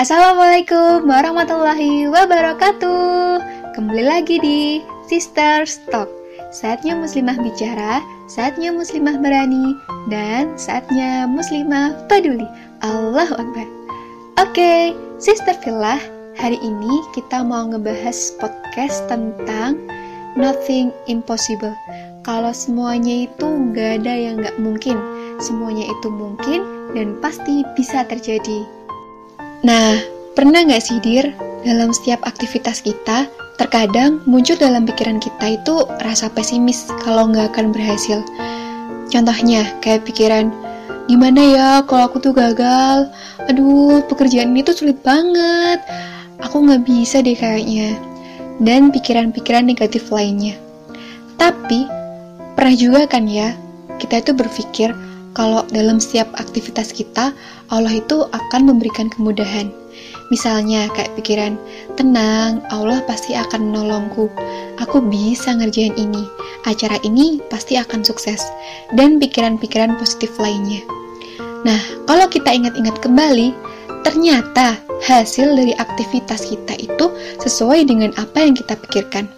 Assalamualaikum warahmatullahi wabarakatuh. Kembali lagi di Sister's Talk. Saatnya muslimah bicara, saatnya muslimah berani, dan saatnya muslimah peduli. Allahu Akbar. Oke, Sisterfillah, hari ini kita mau ngebahas podcast tentang Nothing Impossible. Kalau semuanya itu nggak ada yang nggak mungkin, semuanya itu mungkin dan pasti bisa terjadi. Nah, pernah nggak sih dir, dalam setiap aktivitas kita, terkadang muncul dalam pikiran kita itu rasa pesimis kalau nggak akan berhasil. Contohnya, kayak pikiran, gimana ya kalau aku tuh gagal? Aduh, pekerjaan ini tuh sulit banget. Aku nggak bisa deh kayaknya. Dan pikiran-pikiran negatif lainnya. Tapi, pernah juga kan ya, kita itu berpikir kalau dalam setiap aktivitas kita, Allah itu akan memberikan kemudahan. Misalnya kayak pikiran, tenang, Allah pasti akan menolongku. Aku bisa ngerjain ini. Acara ini pasti akan sukses. Dan pikiran-pikiran positif lainnya. Nah, kalau kita ingat-ingat kembali, ternyata hasil dari aktivitas kita itu sesuai dengan apa yang kita pikirkan.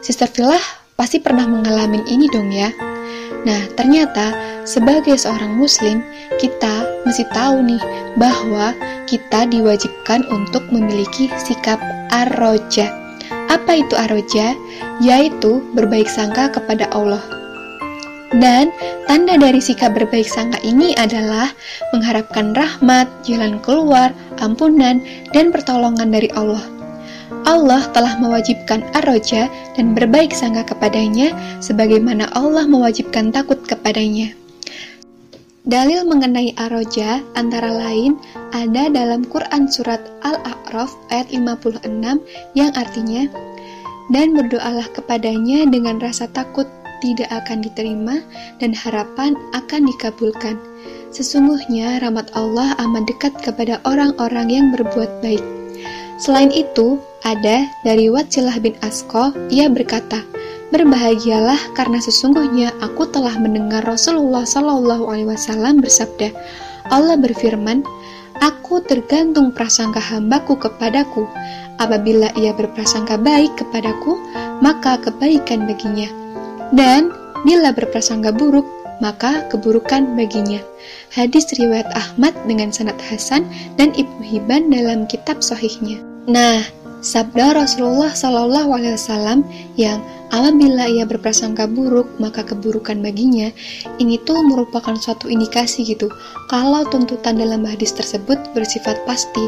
Sisterfillah pasti pernah mengalami ini dong ya. Nah, ternyata sebagai seorang muslim, kita mesti tahu nih bahwa kita diwajibkan untuk memiliki sikap ar-roja. Apa itu ar-roja? Yaitu berbaik sangka kepada Allah. Dan tanda dari sikap berbaik sangka ini adalah mengharapkan rahmat, jalan keluar, ampunan, dan pertolongan dari Allah. Allah telah mewajibkan ar-roja dan berbaik sangka kepadanya sebagaimana Allah mewajibkan takut kepadanya. Dalil mengenai ar-roja antara lain ada dalam Quran surat Al-A'raf ayat 56 yang artinya, dan berdoalah kepadanya dengan rasa takut tidak akan diterima dan harapan akan dikabulkan. Sesungguhnya rahmat Allah amat dekat kepada orang-orang yang berbuat baik. Selain itu, ada dari Wa'ilah bin Asko, ia berkata, berbahagialah karena sesungguhnya aku telah mendengar Rasulullah SAW bersabda, Allah berfirman, aku tergantung prasangka hambaku kepadaku. Apabila ia berprasangka baik kepadaku, maka kebaikan baginya. Dan bila berprasangka buruk, maka keburukan baginya. Hadis riwayat Ahmad dengan sanad hasan dan Ibnu Hibban dalam kitab sahihnya. Nah, sabda Rasulullah SAW yang apabila ia berprasangka buruk maka keburukan baginya, ini tuh merupakan suatu indikasi gitu kalau tuntutan dalam hadis tersebut bersifat pasti.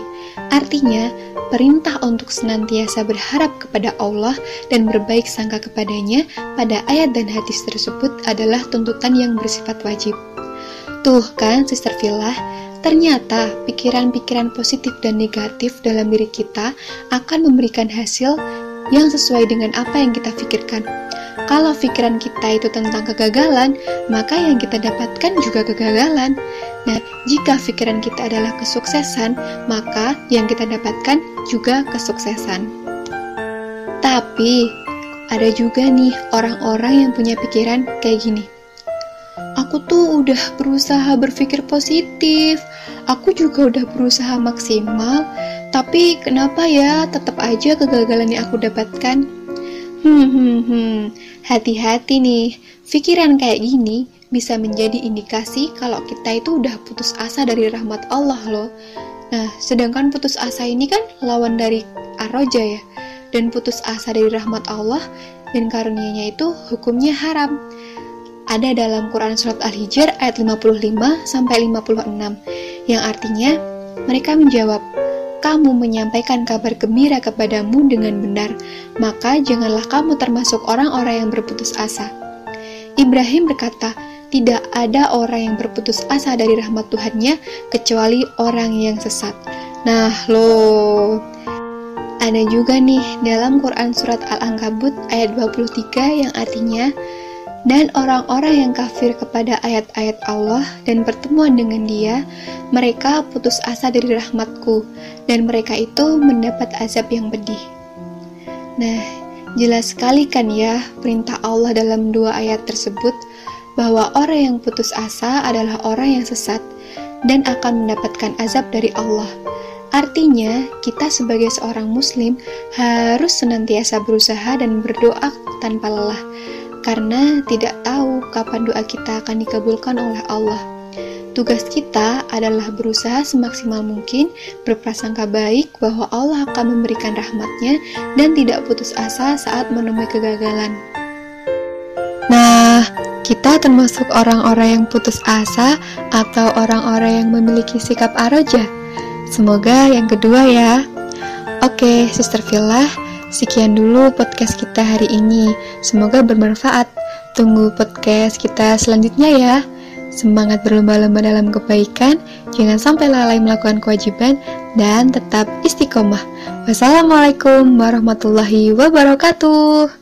Artinya, perintah untuk senantiasa berharap kepada Allah dan berbaik sangka kepadanya pada ayat dan hadis tersebut adalah tuntutan yang bersifat wajib. Tuh kan Sisterfillah, ternyata pikiran-pikiran positif dan negatif dalam diri kita akan memberikan hasil yang sesuai dengan apa yang kita pikirkan. Kalau pikiran kita itu tentang kegagalan, maka yang kita dapatkan juga kegagalan. Nah, jika pikiran kita adalah kesuksesan, maka yang kita dapatkan juga kesuksesan. Tapi, ada juga nih orang-orang yang punya pikiran kayak gini. Aku tuh udah berusaha berpikir positif, aku juga udah berusaha maksimal, tapi kenapa ya tetap aja kegagalan yang aku dapatkan? Hati-hati nih, pikiran kayak gini bisa menjadi indikasi kalau kita itu udah putus asa dari rahmat Allah loh. Nah, sedangkan putus asa ini kan lawan dari ar-roja ya, dan putus asa dari rahmat Allah dan karunia-Nya itu hukumnya haram. Ada dalam Quran surat Al-Hijr ayat 55 sampai 56 yang artinya mereka menjawab, kamu menyampaikan kabar gembira kepadamu dengan benar, maka janganlah kamu termasuk orang-orang yang berputus asa. Ibrahim berkata, tidak ada orang yang berputus asa dari rahmat Tuhannya kecuali orang yang sesat. Nah loh, ada juga nih dalam Quran surat Al-Angkabut ayat 23 yang artinya, dan orang-orang yang kafir kepada ayat-ayat Allah dan pertemuan dengan Dia, mereka putus asa dari rahmat-Ku, dan mereka itu mendapat azab yang pedih. Nah, jelas sekali kan ya perintah Allah dalam dua ayat tersebut bahwa orang yang putus asa adalah orang yang sesat dan akan mendapatkan azab dari Allah. Artinya, kita sebagai seorang muslim harus senantiasa berusaha dan berdoa tanpa lelah, karena tidak tahu kapan doa kita akan dikabulkan oleh Allah. Tugas kita adalah berusaha semaksimal mungkin, berprasangka baik bahwa Allah akan memberikan rahmatnya dan tidak putus asa saat menemui kegagalan. Nah, kita termasuk orang-orang yang putus asa atau orang-orang yang memiliki sikap aroja? Semoga yang kedua ya. Oke, Sisterfillah, sekian dulu podcast kita hari ini. Semoga bermanfaat. Tunggu podcast kita selanjutnya ya. Semangat berlomba-lomba dalam kebaikan, jangan sampai lalai melakukan kewajiban, dan tetap istiqomah. Wassalamualaikum warahmatullahi wabarakatuh.